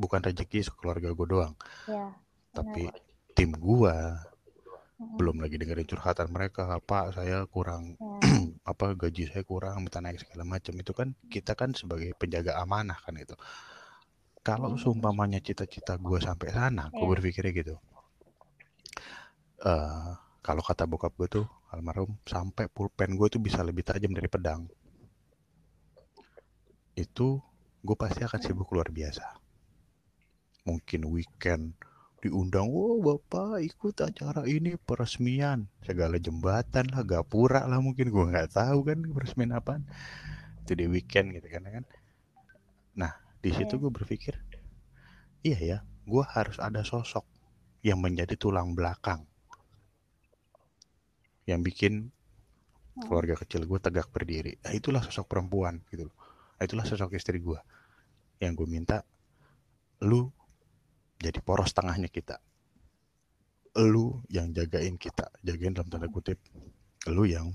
Bukan rezeki sekeluarga gue doang, tapi tim gue. Belum lagi dengerin curhatan mereka, Pak saya kurang gaji saya kurang, minta naik segala macam. Itu kan kita kan sebagai penjaga amanah kan itu. Kalau seumpamanya cita-cita gue sampai sana, gue berpikirnya gitu. Kalau kata bokap gue tuh almarhum, sampai pulpen gue tuh bisa lebih tajam dari pedang. Itu gue pasti akan sibuk luar biasa. Mungkin weekend diundang, bapak ikut acara ini peresmian segala jembatan lah, gapura lah, mungkin gue nggak tahu kan peresmian apaan itu di weekend gitu kan. Nah di situ gue berpikir gue harus ada sosok yang menjadi tulang belakang yang bikin keluarga kecil gue tegak berdiri. Nah, itulah sosok perempuan gitu loh. Nah, itulah sosok istri gue yang gue minta, lu jadi poros tengahnya kita. Lu yang jagain kita. Jagain dalam tanda kutip. Lu yang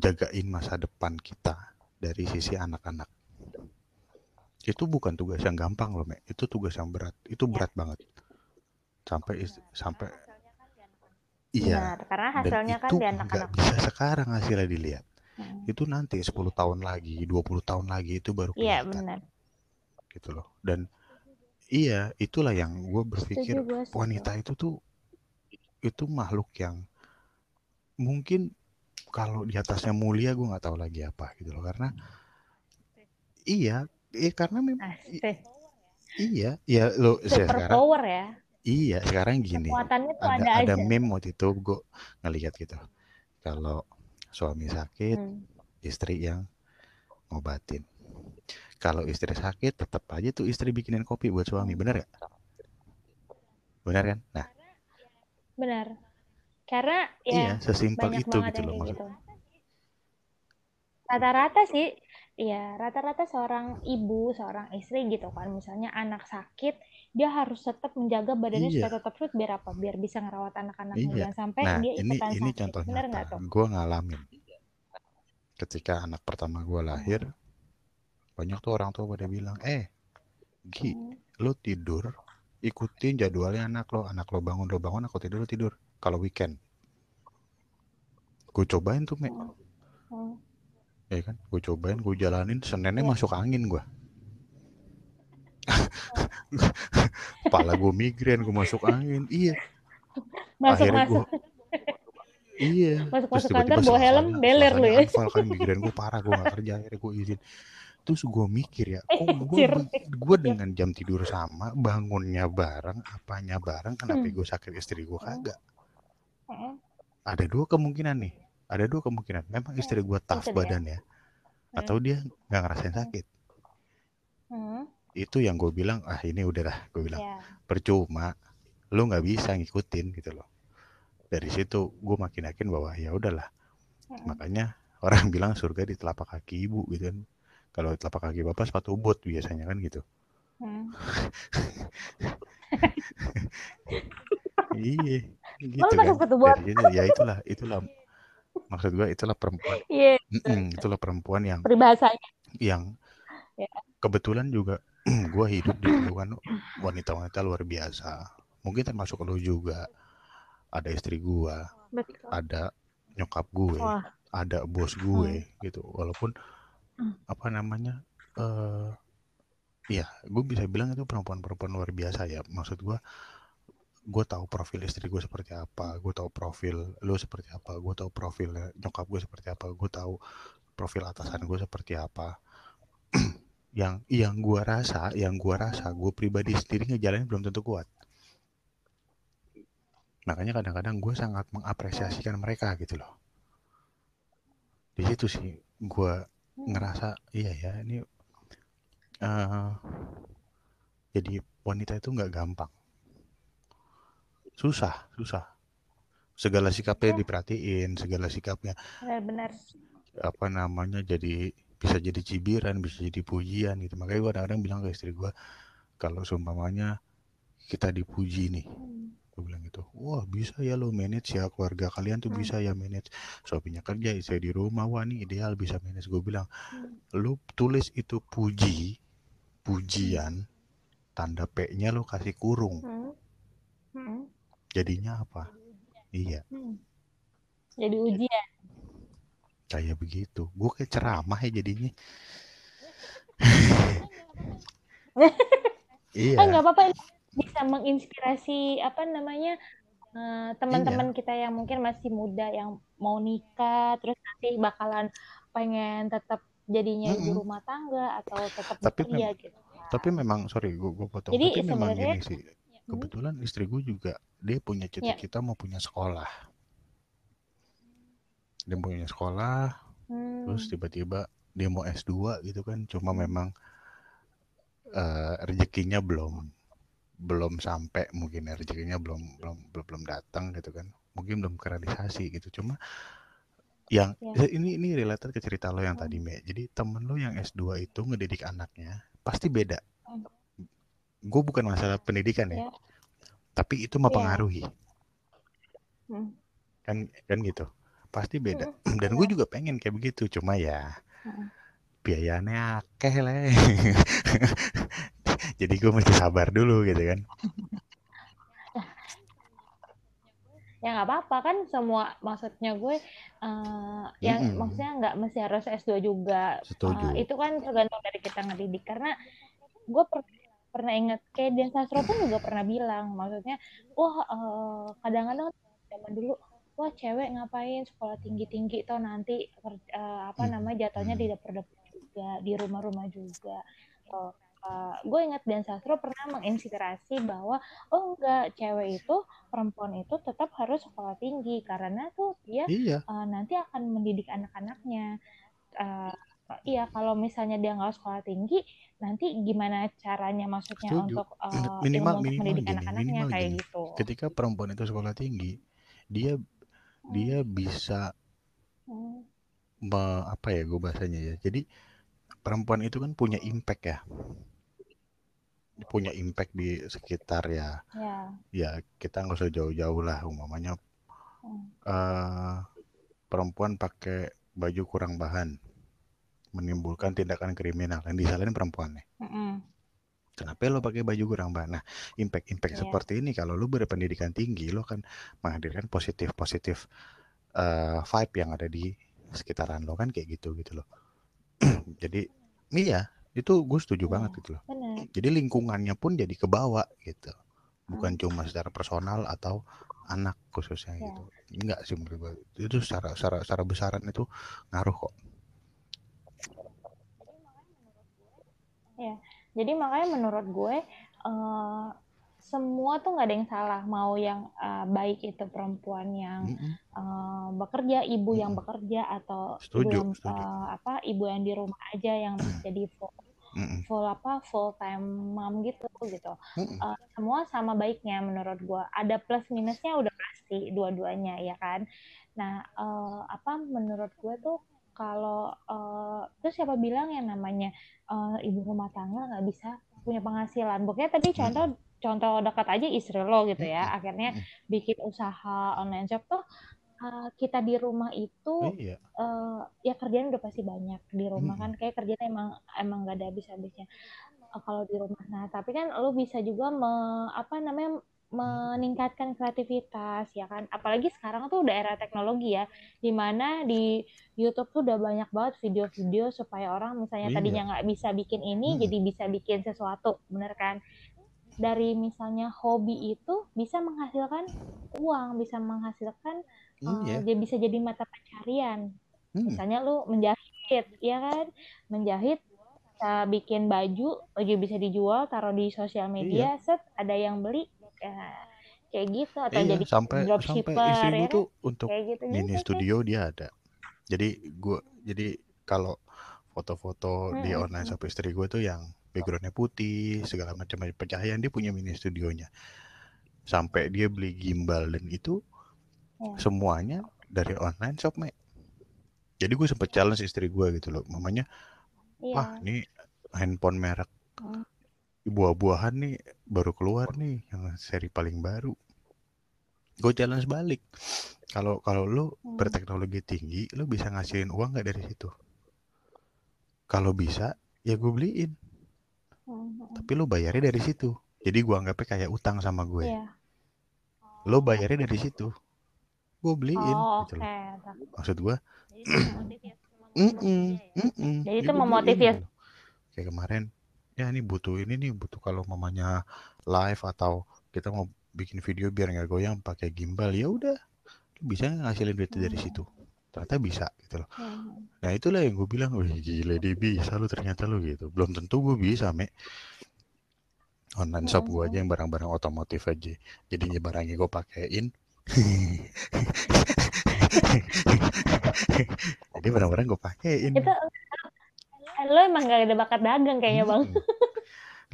jagain masa depan kita dari sisi anak-anak. Itu bukan tugas yang gampang loh, Mek. Itu tugas yang berat. Itu berat banget. Sampai iya. Karena hasilnya kan di anak-anak. Gak bisa sekarang hasilnya dilihat. Itu nanti 10 tahun lagi, 20 tahun lagi itu baru kelihatan. Iya, benar. Gitu loh. Dan iya, itulah yang gue berpikir wanita itu tuh itu makhluk yang mungkin kalau di atasnya mulia gue enggak tahu lagi apa gitu loh, karena karena memang lo super power ya. Iya, sekarang gini. Ada meme waktu itu gue ngelihat gitu. Kalau suami sakit, istri yang ngobatin. Kalau istri sakit, tetap aja tuh istri bikinin kopi buat suami, bener gak? Benar kan? Nah. Benar. Karena ya iya, sesimpel itu gitu loh maksudnya. Rata-rata sih, ya rata-rata seorang ibu, seorang istri gitu kan. Misalnya anak sakit, dia harus tetap menjaga badannya supaya tetap fit biar apa? Biar bisa ngerawat anak-anaknya jangan sampai dia ikutan sakit. Ini contoh nyata. Gue ngalamin. Ketika anak pertama gue lahir, banyak tuh orang tua pada bilang, Gi, lo tidur, ikutin jadwalnya anak lo bangun, aku tidur, lo tidur. Kalau weekend, gue cobain tuh, ya kan, gue cobain, gue jalanin, Seninnya masuk angin gue. Kepala gue migrain, gue masuk angin, Masuk kantor bawa helm, beler lo ya. Anfal kan migrain gue parah, gue gak kerja, akhirnya gue izin. Terus gue mikir ya, gue dengan jam tidur sama, bangunnya bareng, apanya bareng, kenapa gue sakit istri gue kagak? Ada dua kemungkinan nih, memang istri gue tough badannya, atau dia gak ngerasain sakit. Itu yang gue bilang, ini udah lah, gue bilang, percuma, lo gak bisa ngikutin gitu loh. Dari situ gue makin yakin bahwa ya udahlah. Makanya orang bilang surga di telapak kaki ibu gitu kan. Kalau telapak kaki bapak sepatu bot biasanya kan gitu. Iya. Gitu kan. Pakai sepatu bot. Ya itulah maksud gue, itulah perempuan. Yeah. Itulah perempuan yang peribahasanya. Yang kebetulan juga gue hidup di lingkungan wanita-wanita luar biasa. Mungkin termasuk lo juga. Ada istri gue, ada nyokap gue, ada bos gue gitu. Walaupun apa namanya, gue bisa bilang itu perempuan-perempuan luar biasa ya. Maksud gue tahu profil istri gue seperti apa, gue tahu profil lo seperti apa, gue tahu profil nyokap gue seperti apa, gue tahu profil atasan gue seperti apa. yang gue rasa gue pribadi sendiri ngejalanin belum tentu kuat. Makanya kadang-kadang gue sangat mengapresiasikan mereka gitu loh. Di situ sih gue ngerasa ini jadi wanita itu nggak gampang, susah. Segala sikapnya diperhatiin, segala sikapnya. Benar. Apa namanya, jadi bisa jadi cibiran, bisa jadi pujian gitu. Makanya gue kadang-kadang bilang ke istri gue, kalau seumpamanya kita dipuji nih. Gue bilang gitu, wah bisa ya lo manage ya, keluarga kalian tuh bisa ya manage, suaminya kerja, istri di rumah, wah nih ideal bisa manage. Gue bilang, lo tulis itu pujian, tanda P-nya lo kasih kurung. Jadinya apa? Jadi ujian. Kayak begitu, gue kayak ceramah ya jadinya. Nggak apa-apa, bisa menginspirasi teman-teman kita yang mungkin masih muda, yang mau nikah terus nanti bakalan pengen tetap jadinya ibu rumah tangga atau tetap bekerja gitu. Tapi memang sorry gue potong. Jadi memang ini sih kebetulan istri gue juga dia punya cita-cita mau punya sekolah. Dia punya sekolah terus tiba-tiba dia mau S2 gitu kan, cuma memang rezekinya belum sampai, mungkin rezekinya belum datang gitu kan, mungkin belum kerealisasi gitu. Cuma yang ini related ke cerita lo yang tadi, Me. Jadi temen lo yang S2 itu ngedidik anaknya pasti beda. Gue bukan masalah pendidikan ya, tapi itu mempengaruhi kan gitu, pasti beda. Dan gue juga pengen kayak begitu, cuma ya biayanya akeh lah. Jadi gue mesti sabar dulu gitu kan. Ya nggak apa-apa kan, semua maksudnya gue yang maksudnya nggak mesti harus S2 juga. Itu kan tergantung dari kita ngedidik. Karena gue pernah ingat kayak Dian Sastro pun juga pernah bilang, maksudnya kadang-kadang zaman dulu cewek ngapain sekolah tinggi-tinggi tau nanti jatuhnya di dapur-dapur juga, di rumah-rumah juga. Gue ingat Dian Sastro pernah menginspirasi bahwa cewek itu, perempuan itu tetap harus sekolah tinggi karena tuh dia nanti akan mendidik anak-anaknya iya kalau misalnya dia nggak sekolah tinggi, nanti gimana caranya maksudnya untuk minimal mendidik anak-anaknya kayak gitu. Ketika perempuan itu sekolah tinggi, dia bisa apa ya gue bahasanya ya. Jadi perempuan itu kan punya impact ya. Punya impact di sekitar ya. Ya kita nggak usah jauh-jauh lah umpamanya. Perempuan pakai baju kurang bahan menimbulkan tindakan kriminal yang disalahin perempuannya. Kenapa lo pakai baju kurang bahan? Nah, impact seperti ini kalau lo berpendidikan tinggi, lo akan menghadirkan positif vibe yang ada di sekitaran lo kan kayak gitu loh. Jadi iya itu gue setuju banget gitu loh. Bener. Jadi lingkungannya pun jadi kebawa gitu, bukan cuma secara personal atau anak khususnya gitu. Enggak sih menurut gue itu secara besaran itu ngaruh kok. Ya, jadi makanya menurut gue semua tuh nggak ada yang salah, mau yang baik itu perempuan yang bekerja, ibu yang bekerja atau ibu yang di rumah aja yang jadi full time mom gitu. Semua sama baiknya menurut gue. Ada plus minusnya udah pasti dua-duanya ya kan. Nah, menurut gue tuh kalau terus siapa bilang yang namanya ibu rumah tangga nggak bisa punya penghasilan? Pokoknya tadi contoh dekat aja istri lo gitu ya, akhirnya bikin usaha online shop tuh kita di rumah itu ya kerjaan udah pasti banyak di rumah kan, kayak kerjaan emang nggak ada habis-habisnya kalau di rumah. Nah tapi kan lo bisa juga meningkatkan kreativitas ya kan, apalagi sekarang tuh udah era teknologi ya, dimana di YouTube tuh udah banyak banget video-video supaya orang misalnya tadinya nggak bisa bikin ini jadi bisa bikin sesuatu, bener kan? Dari misalnya hobi itu bisa menghasilkan uang, bisa menghasilkan dia bisa jadi mata pencarian. Misalnya lu menjahit ya kan, menjahit bikin baju bisa dijual, taruh di sosial media, set ada yang beli. Kayak gitu atau jadi dropshipper sampai ya, tuh untuk ini studio dia ada. Jadi kalau foto-foto di online shop istri gue tuh yang backgroundnya putih segala macam pencahayaan, dia punya mini studionya sampai dia beli gimbal dan itu semuanya dari online shop me. Jadi gue sempet challenge istri gue gitu loh, mamanya wah ini handphone merek buah-buahan nih baru keluar nih yang seri paling baru. Gue challenge balik, kalau lu berteknologi tinggi lu bisa ngasihin uang nggak dari situ? Kalau bisa ya gue beliin, tapi lu bayarnya dari situ. Jadi gue anggapnya kayak utang sama gue, lu bayarnya dari situ, gue beliin gitu loh. Maksud gue jadi itu memotivasi ya. Kayak kemarin ya ini butuh kalau mamanya live atau kita mau bikin video biar nggak goyang pakai gimbal, ya udah bisa ngasilin duit dari situ. Ternyata bisa gitu loh. Nah itulah yang gue bilang, wih gila dia bisa lo, ternyata lo gitu. Belum tentu gue bisa online shop gue aja yang barang-barang otomotif aja jadinya barangnya gue pakein. Jadi barang-barang gue pakein itu. Lo emang gak ada bakat dagang kayaknya bang.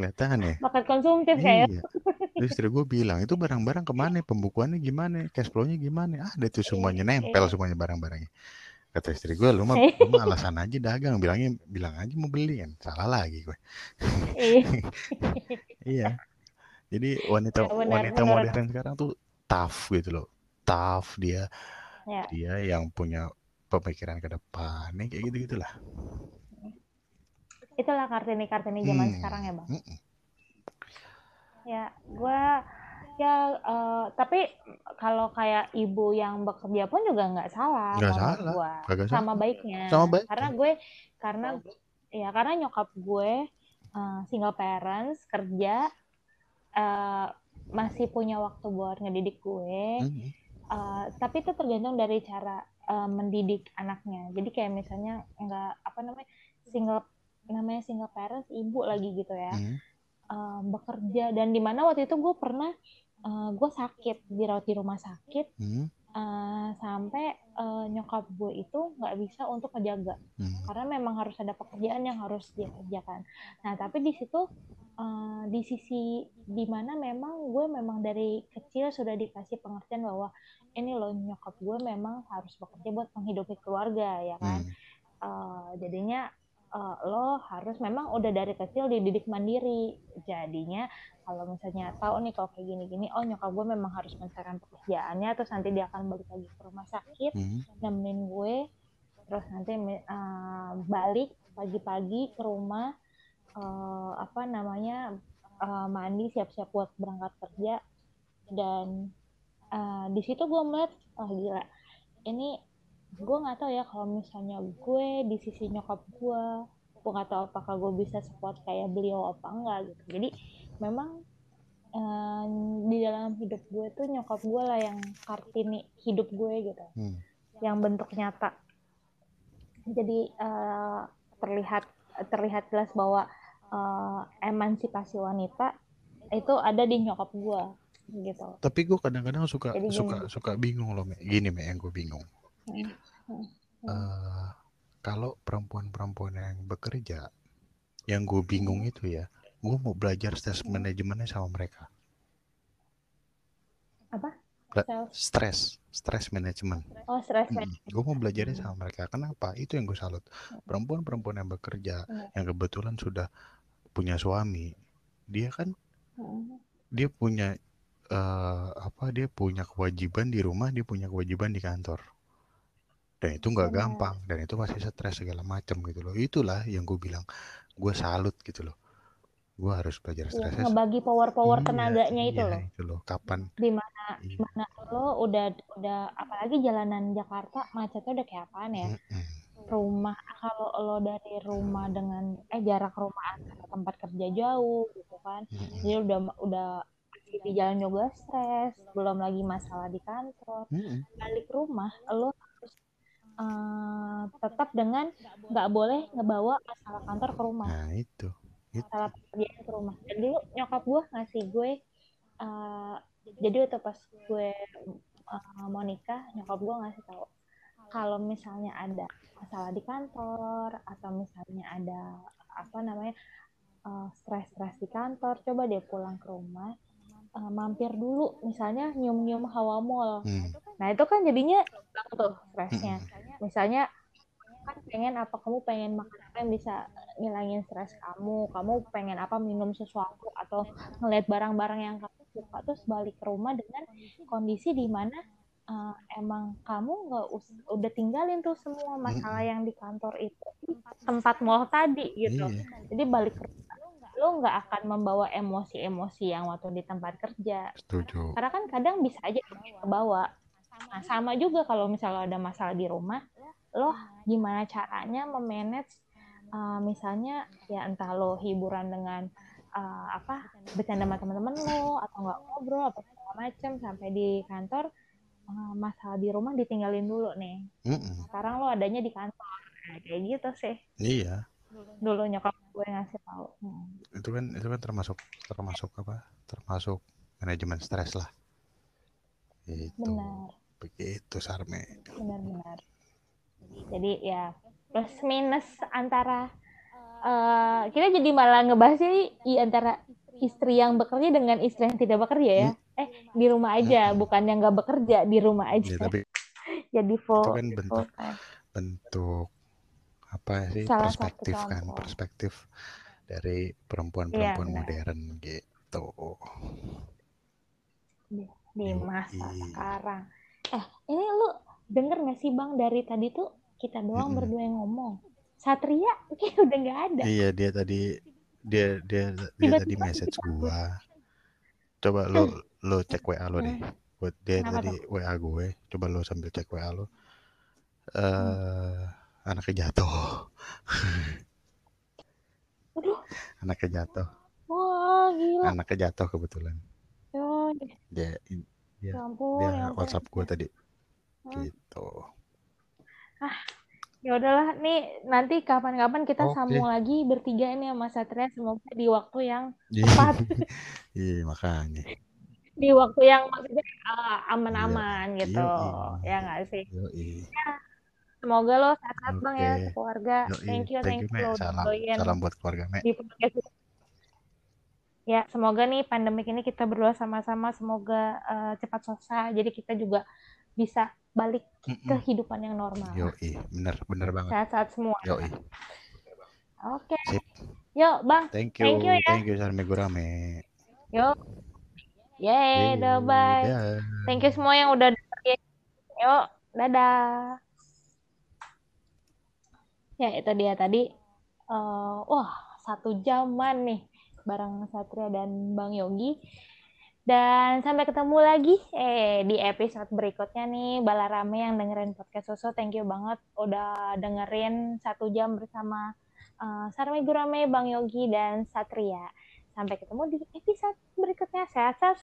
Kelihatan ya. Bakat konsumtif kayaknya. Istri gue bilang itu barang-barang kemana, pembukuannya gimana, cash flow-nya gimana. Ah, itu semuanya nempel semuanya barang-barangnya. Kata istri gue, lo mah alasan aja dagang, bilang aja mau beli kan. Salah lagi gue. Iya. Jadi wanita modern sekarang tuh tough gitu loh. Tough dia. Ya. Dia yang punya pemikiran ke depan kayak gitu-gitulah. Itulah Kartini zaman sekarang ya bang. Ya tapi kalau kayak ibu yang bekerja pun juga nggak salah. Nggak salah. Gak sama salah. Baiknya. Sama baik. Karena nyokap gue single parents kerja, masih punya waktu buat ngedidik gue. Tapi itu tergantung dari cara mendidik anaknya. Jadi kayak misalnya nggak namanya single parents, ibu lagi gitu ya, bekerja, dan di mana waktu itu gue pernah gue sakit, dirawat di rumah sakit, sampai nyokap gue itu nggak bisa untuk ngejaga, karena memang harus ada pekerjaan yang harus dia kerjakan. Nah tapi di situ di sisi dimana memang gue memang dari kecil sudah dikasih pengertian bahwa ini loh nyokap gue memang harus bekerja buat menghidupi keluarga ya kan. Jadinya lo harus memang udah dari kecil dididik mandiri. Jadinya kalau misalnya tahu nih kalau kayak gini-gini, oh nyokap gue memang harus mencarikan pekerjaannya, terus nanti dia akan balik lagi ke rumah sakit, nemenin gue, terus nanti balik pagi-pagi ke rumah, mandi, siap-siap buat berangkat kerja. Dan di situ gue melihat, oh gila, ini gue nggak tahu ya kalau misalnya gue di sisi nyokap gue nggak tahu apakah gue bisa support kayak beliau apa enggak gitu. Jadi memang di dalam hidup gue tuh nyokap gue lah yang kartini hidup gue gitu, yang bentuk nyata. Jadi terlihat jelas bahwa emansipasi wanita itu ada di nyokap gue gitu. Tapi gue kadang-kadang suka bingung loh, gini yang gue bingung. Kalau perempuan-perempuan yang bekerja, yang gue bingung itu ya, gue mau belajar stress manajemennya sama mereka. Apa? Stress management. Oh, stress management. Gue mau belajarnya sama mereka. Kenapa? Itu yang gue salut. Perempuan-perempuan yang bekerja, yang kebetulan sudah punya suami, dia kan, dia punya dia punya kewajiban di rumah, dia punya kewajiban di kantor. Dan itu nggak gampang, dan itu pasti stres segala macam gitu loh. Itulah yang gue bilang, gue salut gitu loh. Gue harus belajar stres. Ya, ngebagi power tenaganya itu, iya, loh. Itu loh. Kapan? Dimana lo udah apalagi jalanan Jakarta macetnya udah kayak apaan ya? Rumah, kalau lo dari rumah dengan jarak rumah antara tempat kerja jauh gitu kan. Jadi udah di jalan juga stres, belum lagi masalah di kantor. Balik rumah lo harus tetap dengan nggak boleh ngebawa masalah kantor ke rumah. Nah itu. Masalah pekerjaan ke rumah. Dan dulu nyokap gue ngasih gue jadi waktu pas gue mau nikah, nyokap gue ngasih tahu kalau misalnya ada masalah di kantor atau misalnya ada stres-stres di kantor, coba deh pulang ke rumah, mampir dulu misalnya nyium-nyium hawa mall. Nah itu kan jadinya tuh stresnya. Misalnya kan pengen apa, kamu pengen makan apa yang bisa ngilangin stres kamu pengen apa, minum sesuatu atau ngeliat barang-barang yang kamu suka, terus balik ke rumah dengan kondisi di mana emang kamu nggak udah tinggalin tuh semua masalah yang di kantor itu tempat mall tadi gitu. Jadi balik ke rumah lo nggak akan membawa emosi-emosi yang waktu di tempat kerja. Setuju. Karena kan kadang bisa aja kebawa. Nah sama juga kalau misalnya ada masalah di rumah, lo gimana caranya memanage misalnya ya entah lo hiburan dengan bercanda sama teman-teman lo atau nggak ngobrol apa segala macam, sampai di kantor masalah di rumah ditinggalin dulu nih. Sekarang lo adanya di kantor. Nah, kayak gitu sih. Iya. Dulu nyokap gue ngasih tahu. Itu kan termasuk manajemen stres lah. Itu. Benar. Begitu Sarme. Benar. Jadi ya plus minus antara kita jadi malah ngebahas ini antara istri yang bekerja dengan istri yang tidak bekerja ya. Di rumah aja, bukan yang nggak bekerja, di rumah aja. Ya, tapi jadi full. Itu kan bentuk apa sih, salah perspektif kan, perspektif dari perempuan-perempuan modern gitu. Di masa sekarang. Ini lu dengar nggak sih Bang, dari tadi tuh kita doang berdua yang ngomong. Satria kayak udah nggak ada. Iya dia tadi message gua. Coba lo cek WA lo deh. Dia kenapa tadi tuh? WA gue. Coba lo sambil cek WA lo. Anaknya jatuh. Aduh. Anaknya jatuh. Wah gila. Anaknya jatuh kebetulan. Dia WhatsApp gue tadi. Gitu. Ya udahlah, nih nanti kapan-kapan kita sambung lagi bertiga ini sama Satria, semoga di waktu yang tepat. Iya makanya. di waktu yang maksudnya aman-aman gitu. Yoi. Ya nggak sih? Ya, semoga lo sehat bang ya keluarga. Yoi. Thank you lo. Salam buat keluarga Me. Ya, semoga nih pandemik ini kita berdoa sama-sama, semoga cepat selesai. Jadi kita juga bisa balik kehidupan yang normal. Yoi, bener banget. Sehat-sehat semua. Yoi. Oke. Okay. Yo, bang. Thank you ya. Thank you Sarme Gurame. Yo. Yeay, bye. Dadah. Thank you semua yang udah dengerin. Yo, dadah. Ya, itu dia tadi. Wah, satu jaman nih bareng Satria dan Bang Yogi. Dan sampai ketemu lagi di episode berikutnya nih. Balarame yang dengerin podcast Soso, thank you banget udah dengerin 1 jam bersama Sarme Gurame, Bang Yogi, dan Satria. Sampai ketemu di episode berikutnya. Sehat-sehat